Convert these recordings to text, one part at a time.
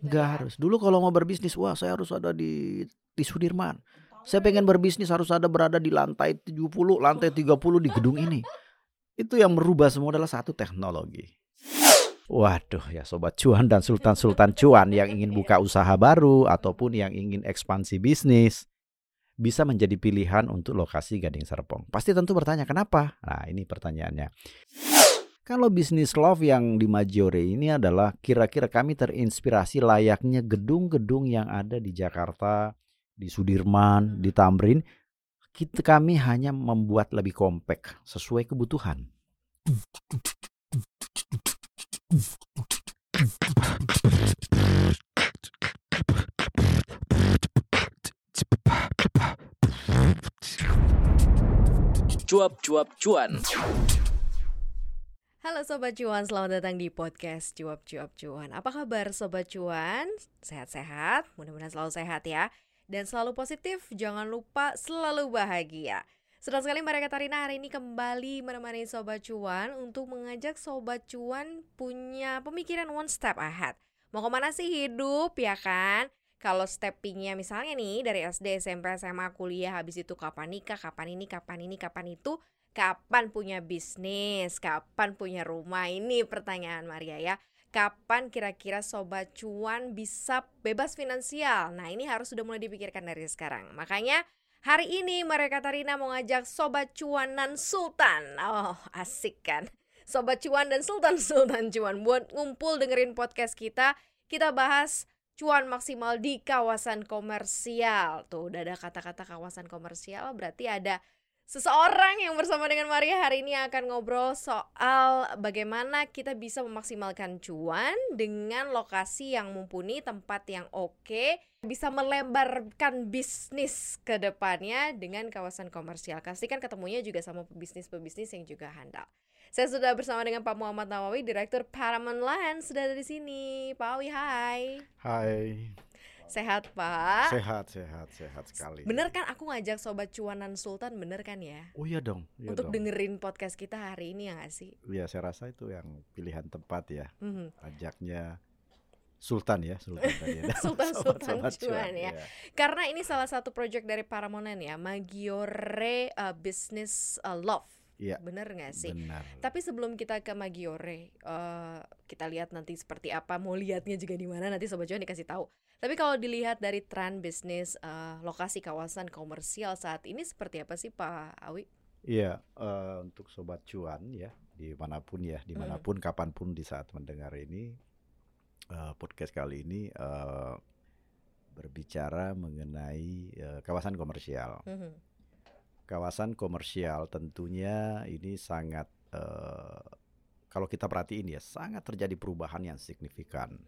Nggak harus. Dulu kalau mau berbisnis, wah saya harus ada di Sudirman. Saya pengen berbisnis harus ada berada di lantai 70, lantai 30 di gedung ini. Itu yang merubah semua adalah satu teknologi. Waduh ya Sobat Cuan dan Sultan-Sultan Cuan yang ingin buka usaha baru ataupun yang ingin ekspansi bisnis, bisa menjadi pilihan untuk lokasi Gading Serpong. Pasti tentu bertanya kenapa? Nah ini pertanyaannya. Kalau bisnis love yang di Maggiore ini adalah kira-kira kami terinspirasi layaknya gedung-gedung yang ada di Jakarta, di Sudirman, di Thamrin. Kami hanya membuat lebih kompak sesuai kebutuhan. Cuap-cuap cuan. Halo Sobat Cuan, selamat datang di podcast Cuap-cuap cuan. Apa kabar Sobat Cuan? Sehat-sehat? Mudah-mudahan selalu sehat ya. Dan selalu positif, jangan lupa selalu bahagia. Senang sekali Maria Katarina hari ini kembali menemani Sobat Cuan untuk mengajak Sobat Cuan punya pemikiran one step ahead. Mau kemana sih hidup, ya kan? Kalau steppingnya misalnya nih dari SD, SMP, SMA, kuliah, habis itu kapan nikah, kapan ini, kapan itu, kapan punya bisnis, kapan punya rumah, ini pertanyaan Maria ya. Kapan kira-kira Sobat Cuan bisa bebas finansial? Nah ini harus sudah mulai dipikirkan dari sekarang. Makanya hari ini Maria Katarina mau ngajak Sobat Cuan dan Sultan. Oh asik kan? Sobat Cuan dan Sultan-Sultan Cuan buat ngumpul dengerin podcast kita. Kita bahas cuan maksimal di kawasan komersial. Tuh udah ada kata-kata kawasan komersial, berarti ada seseorang yang bersama dengan Maria hari ini akan ngobrol soal bagaimana kita bisa memaksimalkan cuan dengan lokasi yang mumpuni, tempat yang oke. Bisa melebarkan bisnis ke depannya dengan kawasan komersial. Pastikan ketemunya juga sama pebisnis-pebisnis yang juga handal. Saya sudah bersama dengan Pak Muhammad Nawawi, Direktur Paramount Land, sudah ada di sini. Pak Awi, hai. Hai. Sehat Pak? Sehat sekali. Bener kan aku ngajak Sobat Cuanan Sultan, bener kan ya? Oh iya dong. Iya untuk dong. Dengerin podcast kita hari ini ya nggak sih? Iya saya rasa itu yang pilihan tempat ya. Ajaknya Sultan ya, Sultan Cuan ya. Karena ini salah satu proyek dari Paramount Land ya, Maggiore Business Love. Iya. Bener nggak sih? Benar. Tapi sebelum kita ke Maggiore, kita lihat nanti seperti apa, mau lihatnya juga di mana nanti Sobat Cuan dikasih tahu. Tapi kalau dilihat dari tren bisnis lokasi kawasan komersial saat ini seperti apa sih Pak Awi? Iya, untuk Sobat Cuan ya, dimanapun kapanpun di saat mendengar ini. Podcast kali ini berbicara mengenai kawasan komersial. Kawasan komersial tentunya ini sangat, kalau kita perhatiin ya, sangat terjadi perubahan yang signifikan.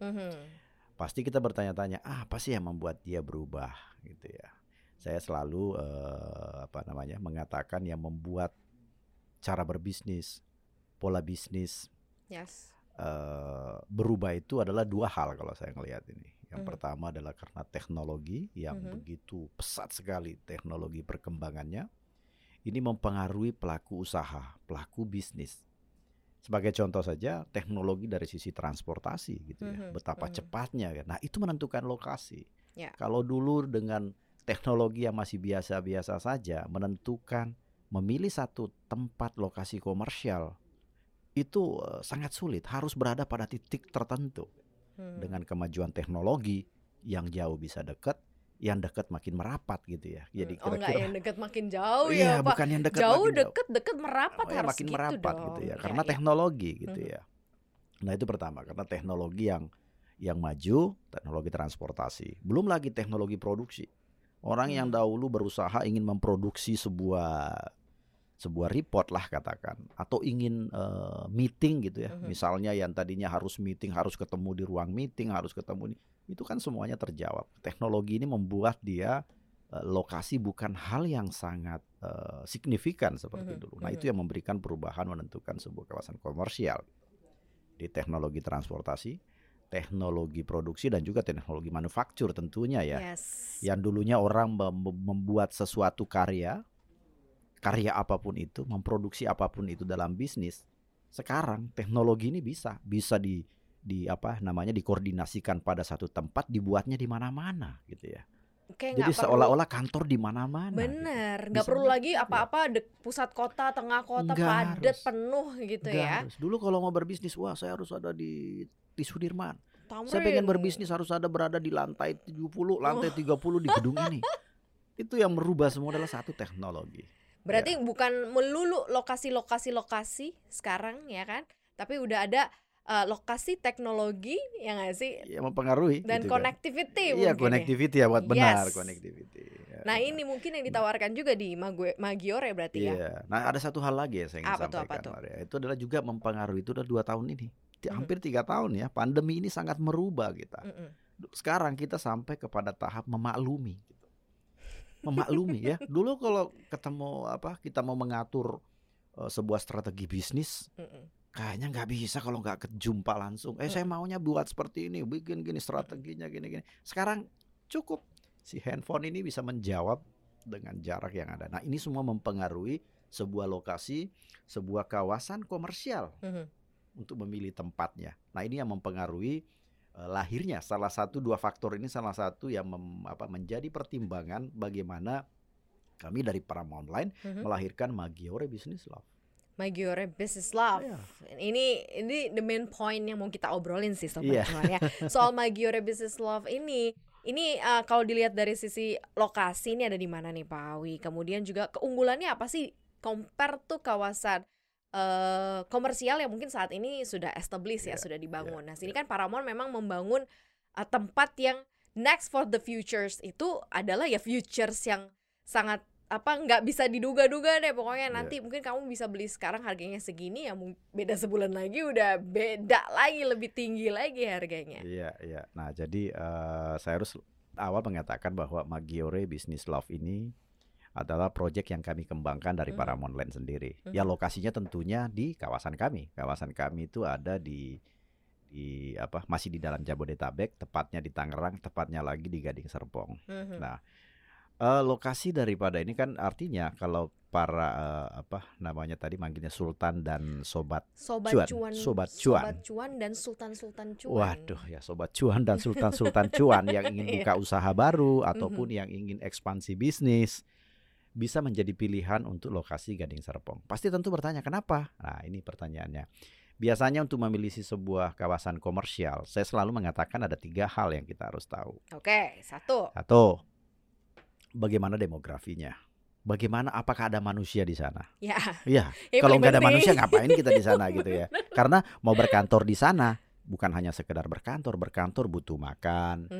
Pasti kita bertanya-tanya, apa sih yang membuat dia berubah gitu ya. Saya selalu mengatakan yang membuat cara berbisnis, pola bisnis. Yes. Berubah itu adalah dua hal kalau saya ngelihat ini. Yang pertama adalah karena teknologi yang begitu pesat sekali teknologi perkembangannya. Ini mempengaruhi pelaku usaha, pelaku bisnis. Sebagai contoh saja teknologi dari sisi transportasi gitu ya. Betapa cepatnya kan. Nah, itu menentukan lokasi. Yeah. Kalau dulu dengan teknologi yang masih biasa-biasa saja menentukan memilih satu tempat lokasi komersial itu sangat sulit, harus berada pada titik tertentu. Dengan kemajuan teknologi yang jauh bisa dekat, yang dekat makin merapat gitu ya. Jadi kira-kira enggak yang dekat makin jauh ya, Pak. Bukan yang dekat jauh dekat merapat harus makin gitu merapat dong. Gitu ya. Karena ya, teknologi gitu ya. Nah, itu pertama, karena teknologi yang maju, teknologi transportasi. Belum lagi teknologi produksi. Orang yang dahulu berusaha ingin memproduksi sebuah report lah katakan, atau ingin meeting gitu ya, misalnya yang tadinya harus meeting, harus ketemu di ruang meeting, harus ketemu itu kan semuanya terjawab. Teknologi ini membuat dia lokasi bukan hal yang sangat signifikan seperti dulu. Nah itu yang memberikan perubahan menentukan sebuah kawasan komersial di teknologi transportasi, teknologi produksi, dan juga teknologi manufaktur tentunya ya. Yes. Yang dulunya orang membuat sesuatu karya apapun itu, memproduksi apapun itu dalam bisnis. Sekarang teknologi ini bisa dikoordinasikan pada satu tempat, dibuatnya di mana-mana gitu ya. Kayak jadi seolah-olah kantor di mana-mana. Bener, gitu. Gak perlu lagi apa-apa pusat kota, tengah kota, padat, penuh gitu ya. Harus. Dulu kalau mau berbisnis, wah saya harus ada di Sudirman. Thamrin. Saya pengen berbisnis harus ada berada di lantai 70, lantai 30 di gedung ini. Itu yang merubah semua adalah satu teknologi. Berarti bukan melulu lokasi sekarang ya kan, tapi udah ada lokasi teknologi yang nggak sih? Yang mempengaruhi. Dan gitu connectivity kan? Mungkin. Iya connectivity ya buat benar connectivity. Ya, nah benar. Ini mungkin yang ditawarkan juga di Maggiore berarti ya. Iya. Nah ada satu hal lagi ya saya ingin sampaikan Maria. Itu adalah juga mempengaruhi, itu udah 2 tahun ini, hampir 3 tahun ya. Pandemi ini sangat merubah kita. Sekarang kita sampai kepada tahap memaklumi. Memaklumi ya. Dulu kalau ketemu kita mau mengatur sebuah strategi bisnis, kayaknya nggak bisa kalau nggak jumpa langsung. Saya maunya buat seperti ini, bikin gini strateginya gini. Sekarang cukup si handphone ini bisa menjawab dengan jarak yang ada. Nah ini semua mempengaruhi sebuah lokasi, sebuah kawasan komersial untuk memilih tempatnya. Nah ini yang mempengaruhi lahirnya salah satu 2 faktor ini, salah satu yang menjadi pertimbangan bagaimana kami dari Paramount Land melahirkan Maggiore Business Love. Maggiore Business Love. Yeah. Ini the main point yang mau kita obrolin sih sobat-sobat ya. Soal Maggiore Business Love ini kalau dilihat dari sisi lokasi ini ada di mana nih Pak Awi? Kemudian juga keunggulannya apa sih compare tuh kawasan komersial yang mungkin saat ini sudah established ya, sudah dibangun. Nah, sini kan Paramount memang membangun tempat yang next for the futures, itu adalah ya futures yang sangat nggak bisa diduga-duga deh pokoknya. Nanti mungkin kamu bisa beli sekarang harganya segini, ya beda sebulan lagi udah beda lagi, lebih tinggi lagi harganya. Iya. Nah, jadi saya harus awal mengatakan bahwa Maggiore Business Love ini adalah proyek yang kami kembangkan dari Paramount Land sendiri. Ya lokasinya tentunya di kawasan kami. Kawasan kami itu ada di masih di dalam Jabodetabek, tepatnya di Tangerang, tepatnya lagi di Gading Serpong. Nah, lokasi daripada ini kan artinya kalau para manggilnya Sultan dan Sobat Cuan dan Sultan Cuan. Waduh ya Sobat Cuan dan Sultan Cuan yang ingin buka usaha baru ataupun yang ingin ekspansi bisnis bisa menjadi pilihan untuk lokasi Gading Serpong. Pasti tentu bertanya kenapa? Nah ini pertanyaannya. Biasanya untuk memilih sebuah kawasan komersial, saya selalu mengatakan ada 3 hal yang kita harus tahu. Oke, satu. Bagaimana demografinya? Bagaimana, apakah ada manusia di sana? Iya. Kalau nggak ada manusia ngapain kita di sana gitu ya? Karena mau berkantor di sana bukan hanya sekedar berkantor butuh makan,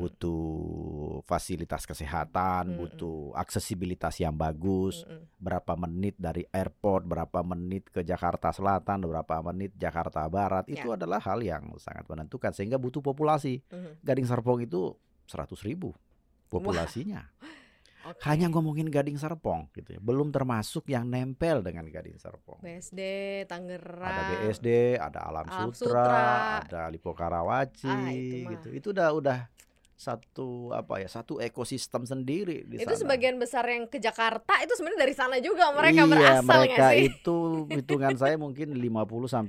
butuh fasilitas kesehatan, butuh aksesibilitas yang bagus, berapa menit dari airport, berapa menit ke Jakarta Selatan, berapa menit Jakarta Barat, itu adalah hal yang sangat menentukan sehingga butuh populasi. Gading Serpong itu 100.000 populasinya. Wah. Okay. Hanya ngomongin Gading Serpong gitu ya. Belum termasuk yang nempel dengan Gading Serpong. BSD, Tangerang. Ada BSD, ada Alam Sutra, ada Lipo Karawaci gitu. Itu udah satu ekosistem sendiri di sana. Itu sebagian besar yang ke Jakarta itu sebenarnya dari sana juga mereka berasal mereka gak sih? Iya, mereka itu hitungan saya mungkin 50-60%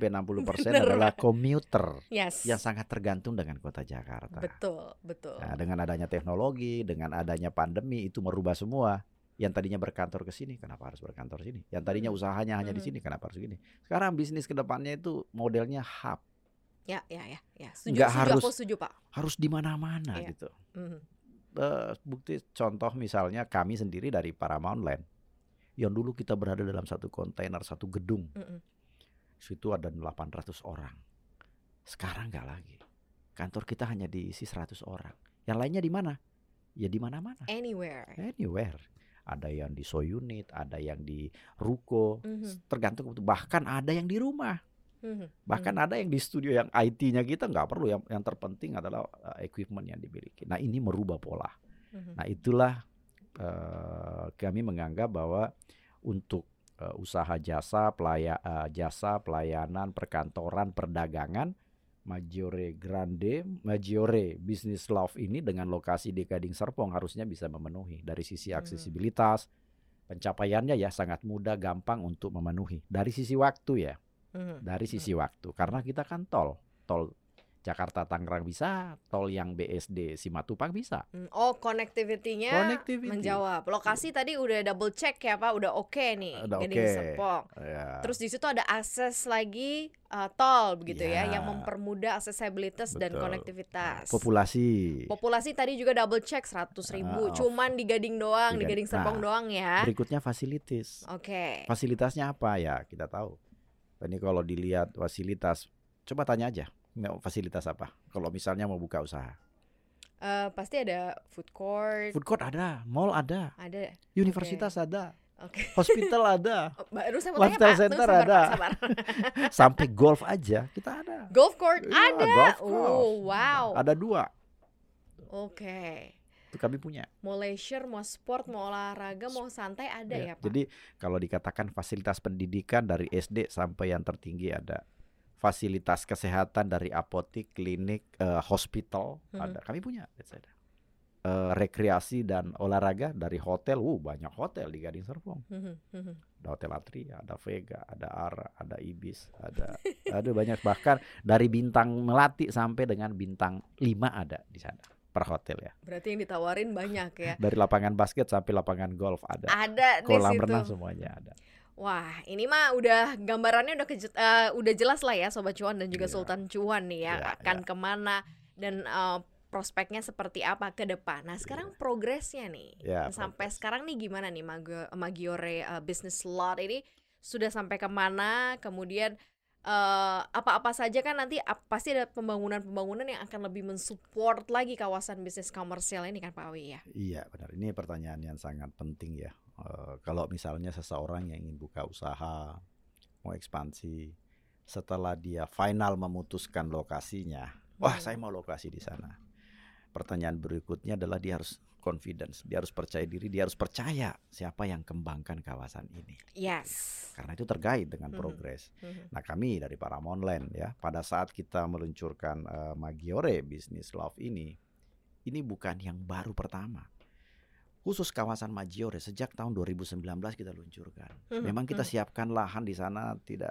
adalah komuter yang sangat tergantung dengan kota Jakarta. Betul. Nah, dengan adanya teknologi, dengan adanya pandemi itu merubah semua. Yang tadinya berkantor ke sini, kenapa harus berkantor sini? Yang tadinya usahanya hanya di sini, kenapa harus gini? Sekarang bisnis ke depannya itu modelnya hub. Ya. Setuju, Pak. Harus di mana-mana gitu. Bukti contoh misalnya kami sendiri dari Paramount Land, yang dulu kita berada dalam satu kontainer, satu gedung. Situ ada 800 orang. Sekarang nggak lagi. Kantor kita hanya diisi 100 orang. Yang lainnya di mana? Ya di mana-mana. Anywhere. Ada yang di Soyunit, ada yang di Ruko, tergantung, bahkan ada yang di rumah. Bahkan ada yang di studio yang IT-nya kita nggak perlu, yang terpenting adalah equipment yang dimiliki. Nah ini merubah pola. Nah itulah kami menganggap bahwa untuk usaha jasa, pelayanan, perkantoran, perdagangan, Maggiore Grande, Maggiore Business Love ini dengan lokasi di Gading Serpong harusnya bisa memenuhi dari sisi aksesibilitas, pencapaiannya ya sangat mudah, gampang untuk memenuhi dari sisi waktu ya. Dari sisi waktu, karena kita kan tol Jakarta Tangerang bisa, tol yang BSD Simatupang bisa. Oh, connectivity-nya menjawab. Lokasi tadi udah double check ya Pak, udah oke nih, Gading Serpong. Yeah. Terus di situ ada akses lagi tol begitu ya, yang mempermudah aksesibilitas dan konektivitas. Populasi tadi juga double check 100.000, cuman di Gading doang, di Gading Serpong doang ya. Berikutnya fasilitas. Oke. Fasilitasnya apa ya? Kita tahu. Ini kalau dilihat fasilitas, coba tanya aja. Fasilitas apa? Kalau misalnya mau buka usaha, pasti ada food court. Food court ada, mall ada, universitas ada, hospital ada, lifestyle center ada, sampai golf aja kita ada. Golf court ada. Golf court. Oh wow. Ada 2. Oke. Itu kami punya. Mau leisure, mau sport, mau olahraga, mau santai ada ya Pak. Jadi kalau dikatakan fasilitas pendidikan dari SD sampai yang tertinggi ada. Fasilitas kesehatan dari apotik, klinik, hospital ada. Kami punya. Rekreasi dan olahraga dari hotel. Banyak hotel di Gading Serpong. Ada Hotel Atria, ada Vega, ada Ara, ada Ibis, ada banyak. Bahkan dari bintang Melati sampai dengan bintang 5 ada di sana per hotel ya. Berarti yang ditawarin banyak ya. Dari lapangan basket sampai lapangan golf ada. Ada di situ. Kolam renang semuanya ada. Wah, ini mah udah gambarannya udah jelas lah ya Sobat Cuan dan juga Sultan Cuan nih ya, akan kemana dan prospeknya seperti apa ke depan. Nah sekarang progresnya nih, sampai sekarang nih gimana nih Maggiore Business Love ini sudah sampai kemana, kemudian apa-apa saja kan nanti pasti ada pembangunan-pembangunan yang akan lebih mensupport lagi kawasan bisnis komersial ini kan Pak Awi ya? Iya benar, ini pertanyaan yang sangat penting ya. Kalau misalnya seseorang yang ingin buka usaha, mau ekspansi, setelah dia final memutuskan lokasinya, wah saya mau lokasi di sana. Pertanyaan berikutnya adalah dia harus confidence, dia harus percaya diri, dia harus percaya siapa yang kembangkan kawasan ini. Yes. Karena itu terkait dengan progres. Nah kami dari Paramount Land ya, pada saat kita meluncurkan Maggiore Business Love ini bukan yang baru pertama. Khusus kawasan Maggiore sejak tahun 2019 kita luncurkan. Memang kita siapkan lahan di sana tidak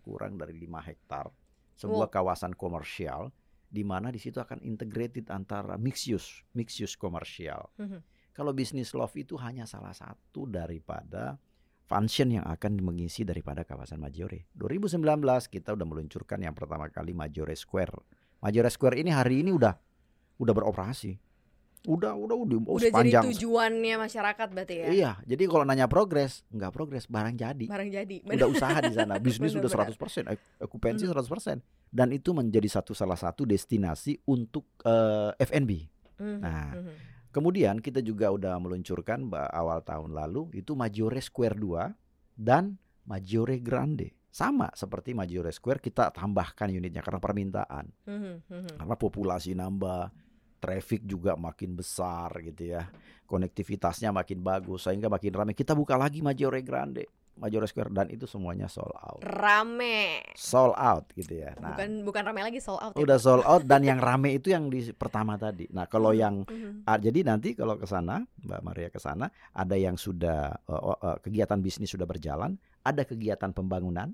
kurang dari 5 hektar. Sebuah kawasan komersial di mana di situ akan integrated antara mixed use komersial. Kalau Business Love itu hanya salah satu daripada function yang akan mengisi daripada kawasan Maggiore. 2019 kita udah meluncurkan yang pertama kali Maggiore Square. Maggiore Square ini hari ini udah beroperasi. Udah jadi tujuannya masyarakat berarti ya. Iya, jadi kalau nanya progres, enggak progres, barang jadi. Udah usaha di sana, bisnis udah 100%, okupansi 100%. Dan itu menjadi salah satu destinasi untuk F&B. Nah, kemudian kita juga udah meluncurkan awal tahun lalu itu Maggiore Square 2 dan Maggiore Grande. Sama seperti Maggiore Square kita tambahkan unitnya karena permintaan. Karena populasi nambah. Traffic juga makin besar gitu ya. Konektivitasnya makin bagus sehingga makin ramai. Kita buka lagi Maggiore Grande, Maggiore Square dan itu semuanya sold out. Rame. Sold out gitu ya. Nah, bukan rame lagi sold out. Udah ya? Sold out dan yang rame itu yang di pertama tadi. Nah, kalau yang jadi nanti kalau ke sana, Mbak Maria ke sana, ada yang sudah kegiatan bisnis sudah berjalan, ada kegiatan pembangunan.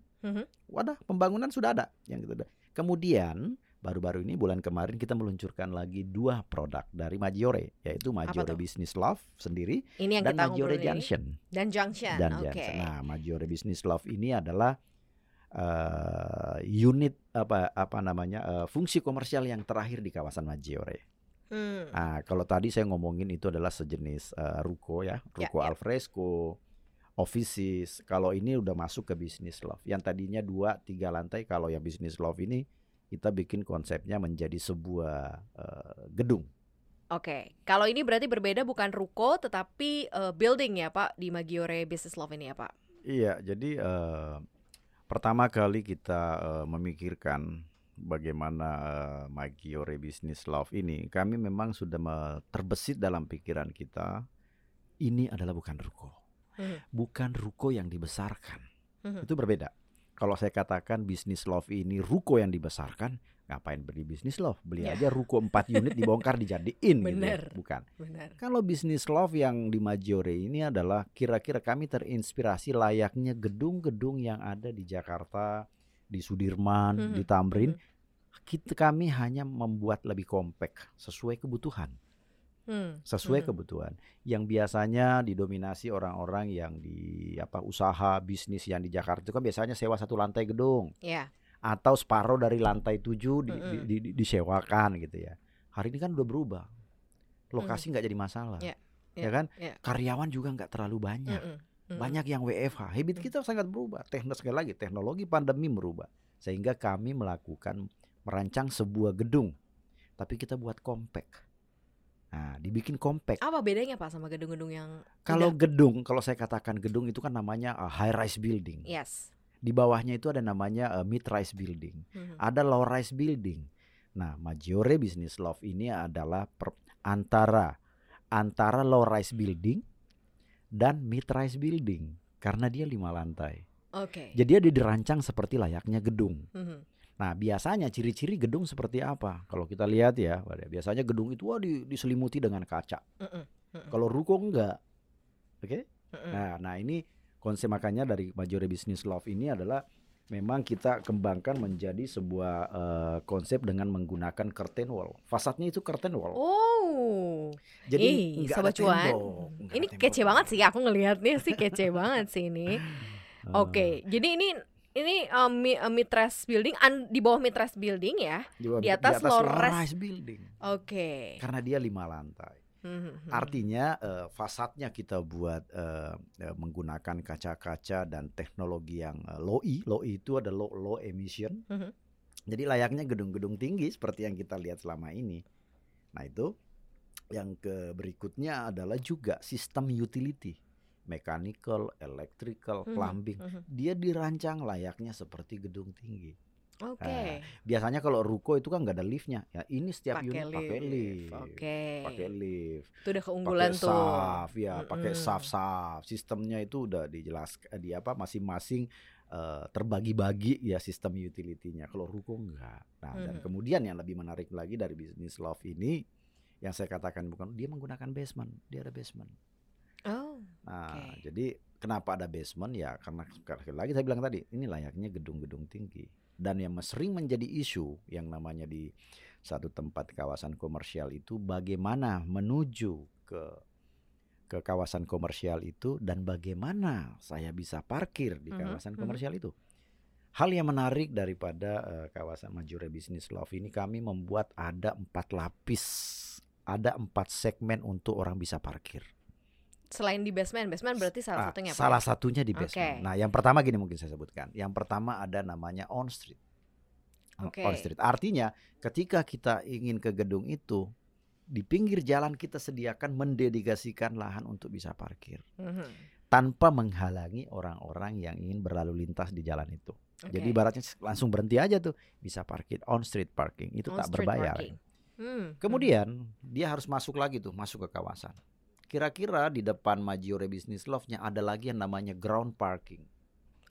Wadah, pembangunan sudah ada yang gitu. Kemudian baru-baru ini bulan kemarin kita meluncurkan lagi 2 produk dari Maggiore, yaitu Maggiore Business Love sendiri dan Maggiore Junction. Dan Junction. Nah, Maggiore Business Love ini adalah unit fungsi komersial yang terakhir di kawasan Maggiore. Nah, kalau tadi saya ngomongin itu adalah sejenis ruko ya, alfresco, offices. Kalau ini udah masuk ke Business Love. Yang tadinya 2-3 lantai, kalau yang Business Love ini kita bikin konsepnya menjadi sebuah gedung. Oke, kalau ini berarti berbeda bukan ruko tetapi building ya Pak di Maggiore Business Love ini ya Pak? Iya, jadi pertama kali kita memikirkan bagaimana Maggiore Business Love ini, kami memang sudah terbesit dalam pikiran kita, ini adalah bukan ruko. Bukan ruko yang dibesarkan, itu berbeda. Kalau saya katakan Business Love ini ruko yang dibesarkan, ngapain beli Business Love? Beli aja ruko 4 unit dibongkar dijadiin. Bener. Gitu. Bukan. Bener. Kalau Business Love yang di Maggiore ini adalah kira-kira kami terinspirasi layaknya gedung-gedung yang ada di Jakarta, di Sudirman, di Tamrin. kami hanya membuat lebih kompak sesuai kebutuhan. Sesuai kebutuhan yang biasanya didominasi orang-orang yang di usaha bisnis yang di Jakarta itu kan biasanya sewa satu lantai gedung atau separuh dari lantai 7 disewakan gitu ya. Hari ini kan udah berubah, lokasi nggak jadi masalah ya kan, karyawan juga nggak terlalu banyak, banyak yang WFH. Habit kita sangat berubah, teknologi pandemi merubah, sehingga kami melakukan merancang sebuah gedung tapi kita buat compact. Nah, dibikin kompak. Apa bedanya Pak sama gedung-gedung yang... Kalau saya katakan gedung itu kan namanya high-rise building. Yes. Di bawahnya itu ada namanya mid-rise building. Ada low-rise building. Nah, Maggiore Business Love ini adalah antara low-rise building dan mid-rise building. Karena dia 5 lantai. Oke. Okay. Jadi dia dirancang seperti layaknya gedung. Nah, biasanya ciri-ciri gedung seperti apa? Kalau kita lihat ya, biasanya gedung itu diselimuti dengan kaca. Kalau ruko enggak. Oke? Nah, ini konsep, makanya dari Maggiore Business Love ini adalah memang kita kembangkan menjadi sebuah konsep dengan menggunakan curtain wall. Fasadnya itu curtain wall. Oh. Jadi enggak ada tembok. Ini kece banget sih, aku ngelihatnya sih kece banget sih ini. Oke, jadi ini mid-rise building, di bawah mid-rise building ya, di atas low-rise building. Oke. Karena dia 5 lantai. Artinya fasadnya kita buat menggunakan kaca-kaca dan teknologi yang low-E. Low-E itu ada low emission. Jadi layaknya gedung-gedung tinggi seperti yang kita lihat selama ini. Nah, itu yang berikutnya adalah juga sistem utility. Mechanical, electrical, plumbing, dia dirancang layaknya seperti gedung tinggi. Oke. Okay. Biasanya kalau ruko itu kan nggak ada liftnya. Ya ini setiap unit pakai lift. Pakai lift. Itu udah keunggulan tuh. Pakai SAF, ya pakai SAF. Sistemnya itu udah dijelaskan di masing-masing terbagi-bagi ya sistem utility-nya. Kalau ruko nggak. Nah, dan kemudian yang lebih menarik lagi dari Business Love ini, yang saya katakan dia menggunakan basement. Dia ada basement. Jadi kenapa ada basement ya, karena sekali lagi saya bilang tadi, ini layaknya gedung-gedung tinggi. Dan yang sering menjadi isu yang namanya di satu tempat kawasan komersial itu, bagaimana menuju ke kawasan komersial itu dan bagaimana saya bisa parkir di kawasan komersial itu. Hal yang menarik daripada kawasan Maggiore Business Love ini, kami membuat ada 4 lapis, ada 4 segmen untuk orang bisa parkir. Selain di basement berarti salah satunya apa? Salah satunya di basement. Nah, yang pertama gini mungkin saya sebutkan. Yang pertama ada namanya on street. On street. Artinya ketika kita ingin ke gedung itu, di pinggir jalan kita sediakan, mendedikasikan lahan untuk bisa parkir. Tanpa menghalangi orang-orang yang ingin berlalu lintas di jalan itu. Jadi ibaratnya langsung berhenti aja tuh, bisa parkir on street parking. Itu on tak berbayar. Kemudian dia harus masuk lagi tuh, masuk ke kawasan. Kira-kira di depan Maggiore Business Love-nya ada lagi yang namanya ground parking.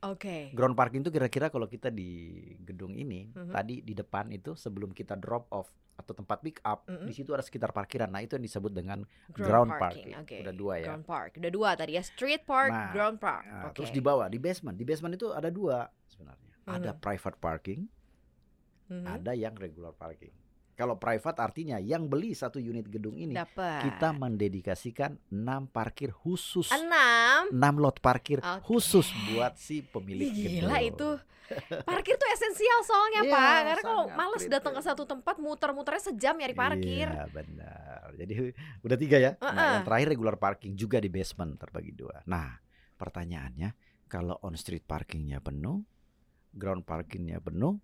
Oke. Ground parking itu kira-kira kalau kita di gedung ini, tadi di depan itu sebelum kita drop off atau tempat pick up, di situ ada sekitar parkiran. Nah, itu yang disebut dengan ground parking. Udah 2 ya. Ground park. Udah 2 tadi ya, street park, ground park. Nah, terus di bawah, di basement. Di basement itu ada 2 sebenarnya. Ada private parking, ada yang regular parking. Kalau private artinya yang beli satu unit gedung ini dapat. Kita mendedikasikan 6 parkir khusus. 6 lot parkir khusus buat si pemilik gedung. Gila itu. Parkir tuh esensial soalnya Pak. Karena kalau malas datang ke satu tempat muter-muternya sejam nyari parkir. Iya benar. Jadi udah 3 ya. Nah, yang terakhir regular parking juga di basement terbagi 2. Nah, pertanyaannya kalau on street parkingnya penuh, ground parkingnya penuh,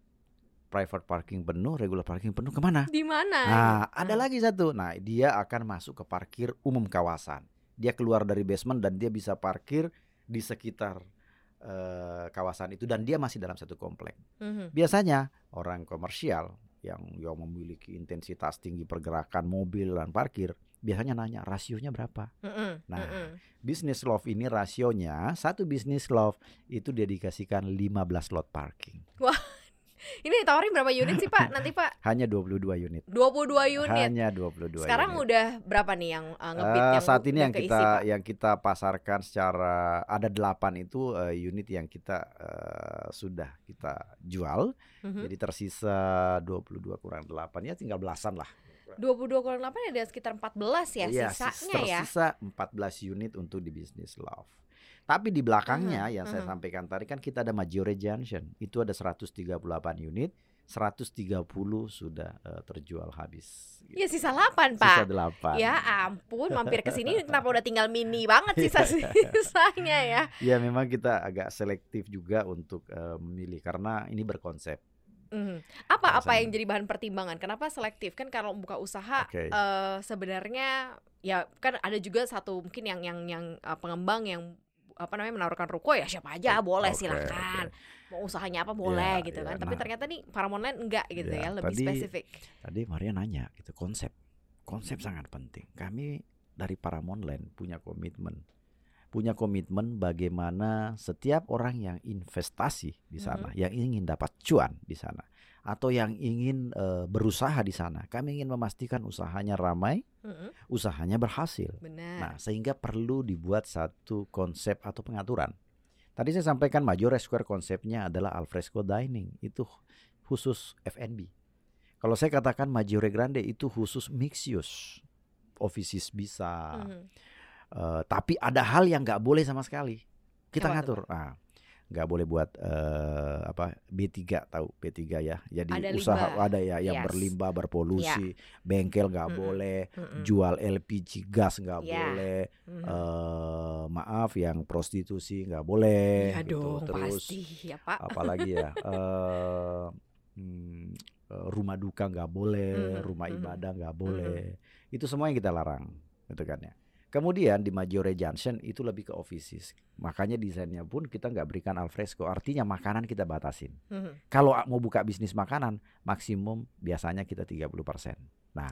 private parking penuh, regular parking penuh, kemana? Di mana? Nah, ada lagi satu. Nah, dia akan masuk ke parkir umum kawasan. Dia keluar dari basement dan dia bisa parkir di sekitar kawasan itu. Dan dia masih dalam satu komplek. Biasanya orang komersial yang memiliki intensitas tinggi pergerakan mobil dan parkir, biasanya nanya rasionya berapa. Nah, Business Love ini rasionya, satu Business Love itu dedikasikan 15 lot parking. Wah. Ini ditawarin berapa unit sih Pak nanti Pak? Hanya 22 unit. 22 unit. Hanya 22. Sekarang unit. Udah berapa nih yang ngebit yang saat ini yang keisi, kita pasarkan secara ada 8 itu unit yang kita sudah kita jual. Jadi tersisa 22 kurang 8 ya tinggal belasan lah. 22 kurang 8 ada sekitar 14 ya, yes, sisanya ya. Tersisa 14 unit untuk di Business Love. Tapi di belakangnya yang saya sampaikan tadi kan kita ada Maggiore Junction. Itu ada 138 unit, 130 sudah terjual habis. Gitu. Ya sisa 8 Pak. Sisa 8. Ya ampun, mampir ke sini kenapa udah tinggal mini banget sisa-sisanya ya. Ya memang kita agak selektif juga untuk memilih karena ini berkonsep. Apa-apa yang jadi bahan pertimbangan? Kenapa selektif? Kan kalau buka usaha sebenarnya ya kan ada juga satu mungkin yang pengembang yang apa namanya menawarkan ruko ya siapa aja boleh silakan. Mau usahanya apa boleh gitu kan. Tapi ternyata nih Paramount Land enggak gitu ya, lebih spesifik. Tadi Maria nanya gitu konsep. Konsep sangat penting. Kami dari Paramount Land punya komitmen. Punya komitmen bagaimana setiap orang yang investasi di sana, yang ingin dapat cuan di sana, atau yang ingin berusaha di sana, kami ingin memastikan usahanya ramai, usahanya berhasil. Benar. Nah, sehingga perlu dibuat satu konsep atau pengaturan. Tadi saya sampaikan Maggiore Square konsepnya adalah alfresco dining, itu khusus F&B. Kalau saya katakan Maggiore Grande itu khusus mixed use, offices bisa. Tapi ada hal yang nggak boleh sama sekali kita ngatur, nggak boleh buat B3 tahu B3 ya, jadi ada usaha limba. Ada ya yang berlimbah berpolusi, bengkel nggak boleh, jual LPG gas nggak boleh, maaf yang prostitusi nggak boleh, ya gitu. Dong, terus pasti, ya, Pak. Apalagi ya rumah duka nggak boleh, rumah ibadah nggak boleh, itu semua yang kita larang, gitu kan ya. Kemudian di Maggiore Junction itu lebih ke offices. Makanya desainnya pun kita nggak berikan alfresco. Artinya makanan kita batasin. Kalau mau buka bisnis makanan, maksimum biasanya kita 30%. Nah,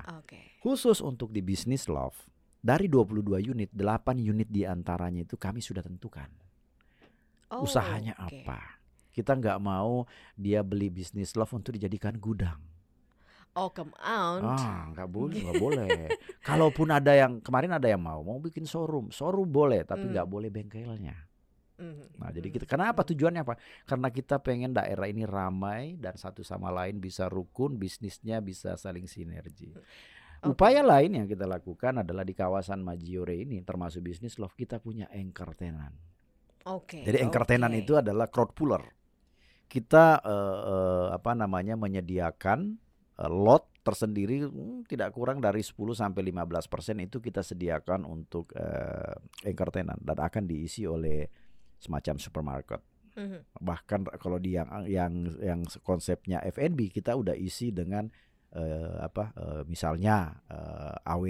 khusus untuk di Business Love, dari 22 unit, 8 unit diantaranya itu kami sudah tentukan. Usahanya apa. Kita nggak mau dia beli Business Love untuk dijadikan gudang. Oh, come out. Enggak boleh, enggak boleh. Kalaupun ada yang kemarin ada yang mau bikin showroom boleh, tapi enggak boleh bengkelnya. Nah, jadi kita kenapa tujuannya apa? Karena kita pengen daerah ini ramai dan satu sama lain bisa rukun, bisnisnya bisa saling sinergi. Upaya lain yang kita lakukan adalah di kawasan Maggiore ini termasuk Business Love kita punya anchor tenant. Jadi anchor tenant itu adalah crowd puller. Kita menyediakan lot tersendiri tidak kurang dari 10-15% itu kita sediakan untuk anchor tenant dan akan diisi oleh semacam supermarket. Bahkan kalau di yang konsepnya F&B kita udah isi dengan AW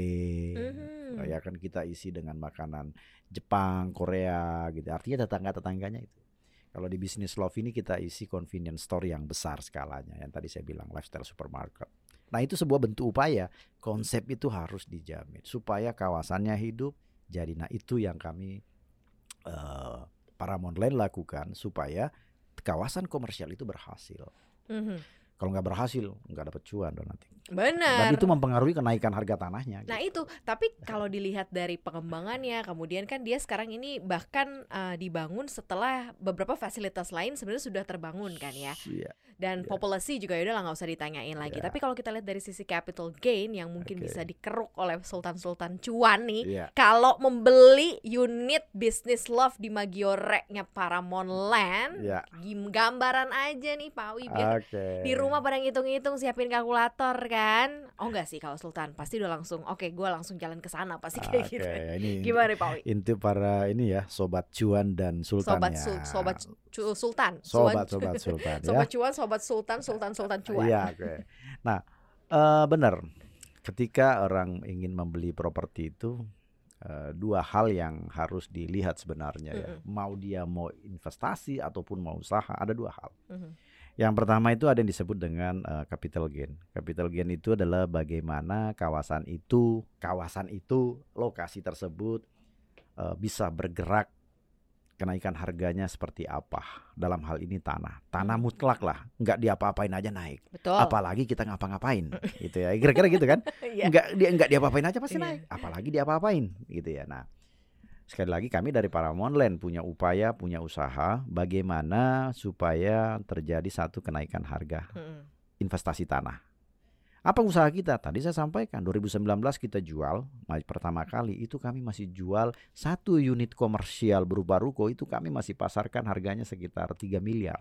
ya kan kita isi dengan makanan Jepang, Korea gitu. Artinya tetangga-tetangganya itu. Kalau di Business Love ini kita isi convenience store yang besar skalanya. Yang tadi saya bilang lifestyle supermarket. Nah itu sebuah bentuk upaya. Konsep itu harus dijamin. Supaya kawasannya hidup. Jadi nah itu yang kami Paramount Land lakukan. Supaya kawasan komersial itu berhasil. Kalau nggak berhasil, nggak dapat cuan dong nanti. Benar. Dan itu mempengaruhi kenaikan harga tanahnya. Nah gitu. Itu, tapi kalau dilihat dari pengembangannya, kemudian kan dia sekarang ini bahkan dibangun setelah beberapa fasilitas lain sebenarnya sudah terbangun kan ya. Dan populasi juga yaudah lah nggak usah ditanyain lagi. Tapi kalau kita lihat dari sisi capital gain yang mungkin bisa dikeruk oleh sultan-sultan cuan nih, kalau membeli unit Business Love di Maggiore-nya Paramount Land, gambaran aja nih Pak Wi biar di rumah pada ngitung-ngitung siapin kalkulator kan. Oh enggak sih kalau Sultan pasti udah langsung gue langsung jalan ke sana pasti kayak gitu. Ini, gimana Pak Wi? Inti para ini ya sobat cuan dan Sultan ya. Sobat Sultan. Sobat cuan, sobat Sultan cuan. Iya, Nah, benar. Ketika orang ingin membeli properti itu dua hal yang harus dilihat sebenarnya ya. Mau dia mau investasi ataupun mau usaha, ada dua hal. Yang pertama itu ada yang disebut dengan capital gain. Capital gain itu adalah bagaimana kawasan itu, lokasi tersebut bisa bergerak kenaikan harganya seperti apa. Dalam hal ini tanah. Tanah mutlak lah, nggak diapa-apain aja naik. Betul. Apalagi kita ngapa-ngapain gitu ya. Kira-kira gitu kan. Nggak diapa-apain aja pasti naik. Apalagi diapa-apain gitu ya. Nah, sekali lagi kami dari Paramount Land punya upaya, punya usaha bagaimana supaya terjadi satu kenaikan harga investasi tanah. Apa usaha kita? Tadi saya sampaikan 2019 kita jual pertama kali itu kami masih jual satu unit komersial berupa ruko itu kami masih pasarkan harganya sekitar 3 miliar.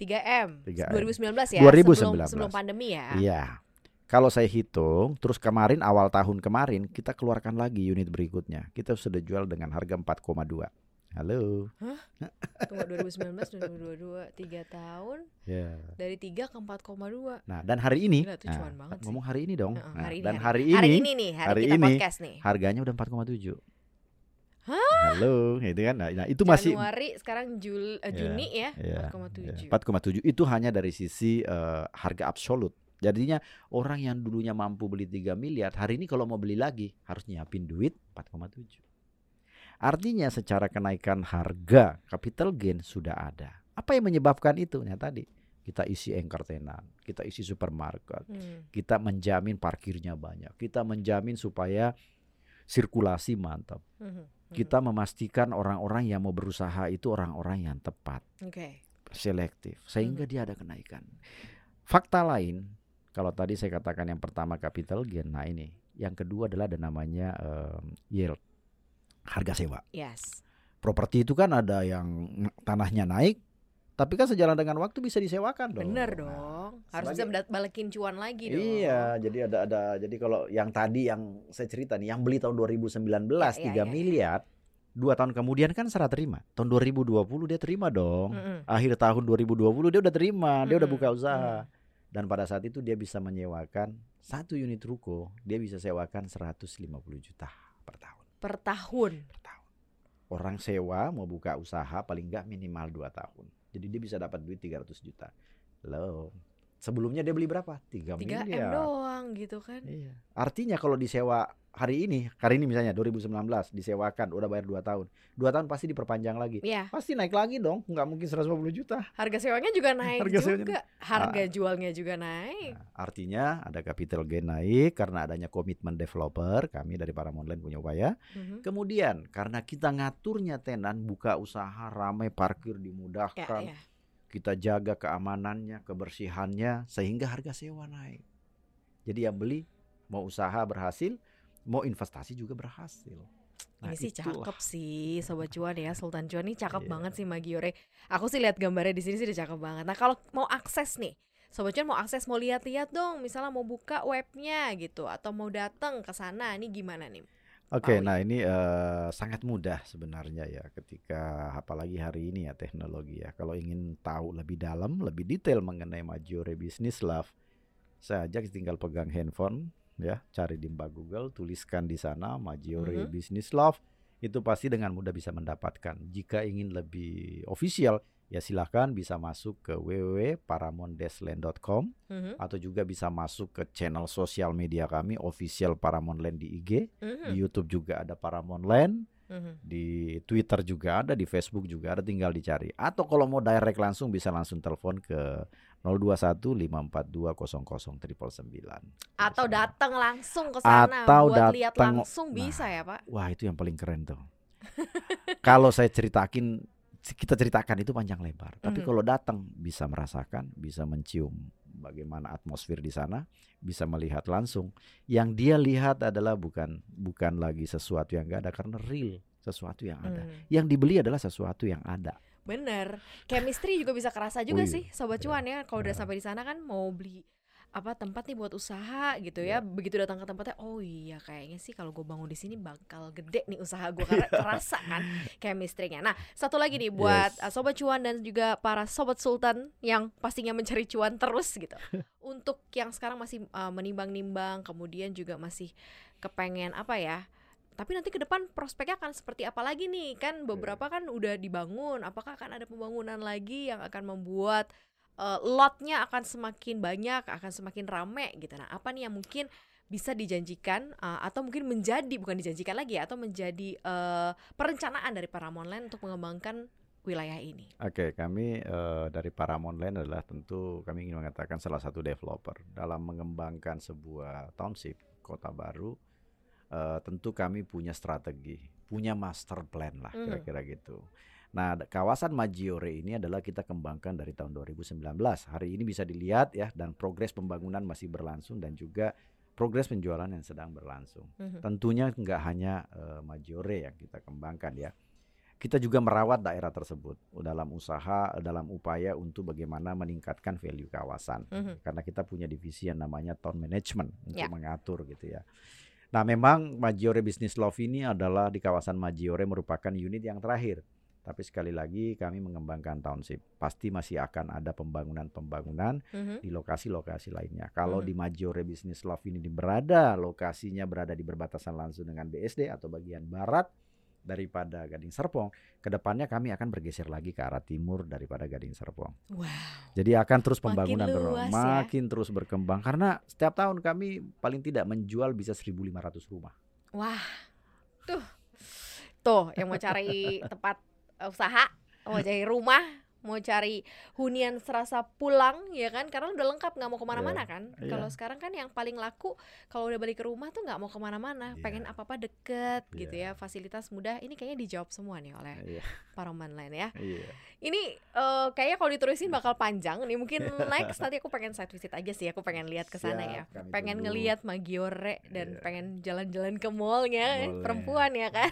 3M. 2019 ya? 2019. Sebelum pandemi ya? Iya. Kalau saya hitung, terus kemarin awal tahun kemarin kita keluarkan lagi unit berikutnya. Kita sudah jual dengan harga 4,2. Halo. Hah? Tunggu 2019, 2022, 3 tahun. Yeah. Dari 3 ke 4,2. Nah, dan hari ini. Gila, itu cuan banget sih. Ngomong hari ini dong. Nah, hari ini, dan hari ini podcast nih. Harganya udah 4,7. Hah? Halo, gitu kan? Nah, itu masih Januari sekarang Juni ya, 4,7. 4,7 itu hanya dari sisi harga absolut. Jadinya orang yang dulunya mampu beli 3 miliar, hari ini kalau mau beli lagi harus nyiapin duit 4,7. Artinya secara kenaikan harga capital gain sudah ada. Apa yang menyebabkan itu? Nah tadi kita isi anchor tenant, kita isi supermarket, kita menjamin parkirnya banyak, kita menjamin supaya sirkulasi mantap. Kita memastikan orang-orang yang mau berusaha itu orang-orang yang tepat, selektif, sehingga dia ada kenaikan. Fakta lain, kalau tadi saya katakan yang pertama capital gain, nah ini yang kedua adalah ada namanya yield, harga sewa. Yes. Properti itu kan ada yang tanahnya naik, tapi kan sejalan dengan waktu bisa disewakan dong. Bener dong, nah, harus bisa balikin cuan lagi dong. Iya, jadi jadi kalau yang tadi yang saya cerita nih, yang beli tahun 2019 3 miliar. 2 tahun kemudian kan serah terima. Tahun 2020 dia terima dong. Akhir tahun 2020 dia udah terima. Dia udah buka usaha. Dan pada saat itu dia bisa menyewakan satu unit ruko. Dia bisa sewakan 150 juta per tahun. Per tahun? Per tahun. Orang sewa mau buka usaha paling nggak minimal 2 tahun. Jadi dia bisa dapat duit 300 juta. Loh. Sebelumnya dia beli berapa? 3 miliar. 3M doang gitu kan. Iya. Artinya kalau disewa hari ini misalnya 2019 disewakan udah bayar 2 tahun. 2 tahun pasti diperpanjang lagi. Yeah. Pasti naik lagi dong, enggak mungkin 150 juta. Harga sewanya juga naik. Harga jualnya juga naik. Nah, artinya ada capital gain naik karena adanya komitmen developer, kami dari Paramount Land punya upaya. Kemudian karena kita ngaturnya tenan buka usaha ramai parkir dimudahkan. Yeah. Kita jaga keamanannya, kebersihannya sehingga harga sewa naik. Jadi yang beli mau usaha berhasil, mau investasi juga berhasil. Nah, ini sih cakep sih Sobat Cuan ya, Sultan Cuan ini cakep banget sih Maggiore. Aku sih lihat gambarnya di sini sih udah cakep banget. Nah kalau mau akses nih, Sobat Cuan mau akses, mau lihat-lihat dong, misalnya mau buka webnya gitu atau mau datang ke sana, ini gimana nih? Oke, nah ini sangat mudah sebenarnya ya ketika apalagi hari ini ya teknologi ya. Kalau ingin tahu lebih dalam, lebih detail mengenai Maggiore Business Love, saya ajak tinggal pegang handphone. Ya, cari di mbak Google, tuliskan di sana Maggiore Business Love, itu pasti dengan mudah bisa mendapatkan. Jika ingin lebih official, ya silakan bisa masuk ke www.paramount-land.com atau juga bisa masuk ke channel sosial media kami, official Paramount Land di IG, di YouTube juga ada Paramount Land, di Twitter juga ada, di Facebook juga ada, tinggal dicari. Atau kalau mau direct langsung bisa langsung telepon ke 021 542 00 999. Atau datang langsung ke sana buat lihat langsung bisa ya Pak. Wah itu yang paling keren tuh. Kalau saya ceritakan itu panjang lebar. Tapi kalau datang bisa merasakan, bisa mencium bagaimana atmosfer di sana, bisa melihat langsung. Yang dia lihat adalah bukan lagi sesuatu yang gak ada karena real sesuatu yang ada. Yang dibeli adalah sesuatu yang ada. Bener, chemistry juga bisa kerasa juga sih Sobat Cuan ya. Kalau udah sampai di sana kan mau beli apa tempat nih buat usaha gitu ya. Begitu datang ke tempatnya, oh iya kayaknya sih kalau gue bangun di sini bakal gede nih usaha gue karena kerasa kan chemistry-nya. Nah satu lagi nih buat Sobat Cuan dan juga para Sobat Sultan yang pastinya mencari cuan terus gitu. Untuk yang sekarang masih menimbang-nimbang, kemudian juga masih kepengen apa ya, tapi nanti ke depan prospeknya akan seperti apa lagi nih? Kan beberapa kan udah dibangun. Apakah akan ada pembangunan lagi yang akan membuat lotnya akan semakin banyak, akan semakin rame gitu. Nah apa nih yang mungkin bisa dijanjikan atau mungkin menjadi, bukan dijanjikan lagi ya, atau menjadi perencanaan dari Paramount Land untuk mengembangkan wilayah ini? Oke, kami dari Paramount Land adalah tentu kami ingin mengatakan salah satu developer dalam mengembangkan sebuah township, kota baru. Tentu kami punya strategi, punya master plan lah kira-kira gitu. Nah, kawasan Maggiore ini adalah kita kembangkan dari tahun 2019. Hari ini bisa dilihat ya, dan progres pembangunan masih berlangsung dan juga progres penjualan yang sedang berlangsung. Tentunya nggak hanya Maggiore yang kita kembangkan ya. Kita juga merawat daerah tersebut dalam usaha, dalam upaya untuk bagaimana meningkatkan value kawasan. Karena kita punya divisi yang namanya town management untuk mengatur gitu ya. Nah, memang Maggiore Business Love ini adalah di kawasan Maggiore merupakan unit yang terakhir. Tapi sekali lagi kami mengembangkan township. Pasti masih akan ada pembangunan-pembangunan di lokasi-lokasi lainnya. Kalau di Maggiore Business Love ini berada, lokasinya berada di berbatasan langsung dengan BSD atau bagian barat daripada Gading Serpong, kedepannya kami akan bergeser lagi ke arah timur daripada Gading Serpong. Wow. Jadi akan terus pembangunan makin terus berkembang karena setiap tahun kami paling tidak menjual bisa 1.500 rumah. Wah, tuh yang mau cari tempat usaha, mau cari rumah, mau cari hunian serasa pulang, ya kan? Karena udah lengkap, nggak mau kemana-mana kan? Kalau sekarang kan yang paling laku kalau udah balik ke rumah tuh nggak mau kemana-mana, pengen apa-apa deket gitu ya, fasilitas mudah. Ini kayaknya dijawab semua nih oleh Paramount Land ya. Ini kayaknya kalau diterusin bakal panjang nih. Mungkin next nanti aku pengen side visit aja sih, aku pengen lihat ke sana ya, pengen ngelihat Maggiore dan pengen jalan-jalan ke mallnya, perempuan ya kan,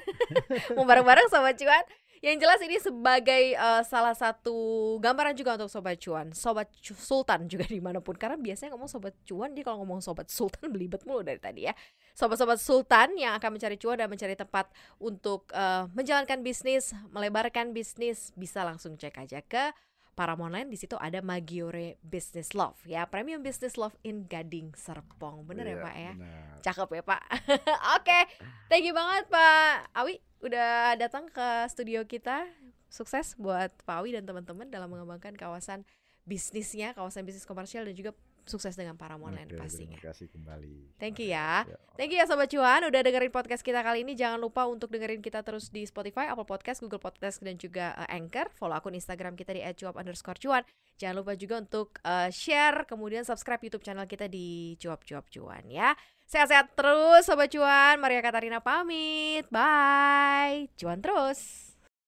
mau bareng-bareng sama cuan. Yang jelas ini sebagai salah satu gambaran juga untuk Sobat Cuan, Sobat Sultan juga dimanapun. Karena biasanya ngomong Sobat Cuan, dia kalau ngomong Sobat Sultan belibet mulu dari tadi ya. Sobat-sobat Sultan yang akan mencari cuan dan mencari tempat untuk menjalankan bisnis, melebarkan bisnis, bisa langsung cek aja ke Paramount Land. Di situ ada Maggiore Business Love ya, Premium Business Love in Gading Serpong. Bener ya Pak ya? Bener. Cakep ya Pak. Oke, thank you banget Pak Awi udah datang ke studio kita. Sukses buat Pak Awi dan teman-teman dalam mengembangkan kawasan bisnisnya, kawasan bisnis komersial, dan juga sukses dengan Paramount Land pastinya. Terima kasih kembali. Thank you ya. Thank you ya Sobat Cuan udah dengerin podcast kita kali ini. Jangan lupa untuk dengerin kita terus di Spotify, Apple Podcast, Google Podcast, dan juga Anchor. Follow akun Instagram kita di @cuap_cuan. Jangan lupa juga untuk share, kemudian subscribe YouTube channel kita di Cuap-Cuap Cuan ya. Sehat-sehat terus Sobat Cuan. Maria Katarina pamit. Bye. Cuan terus.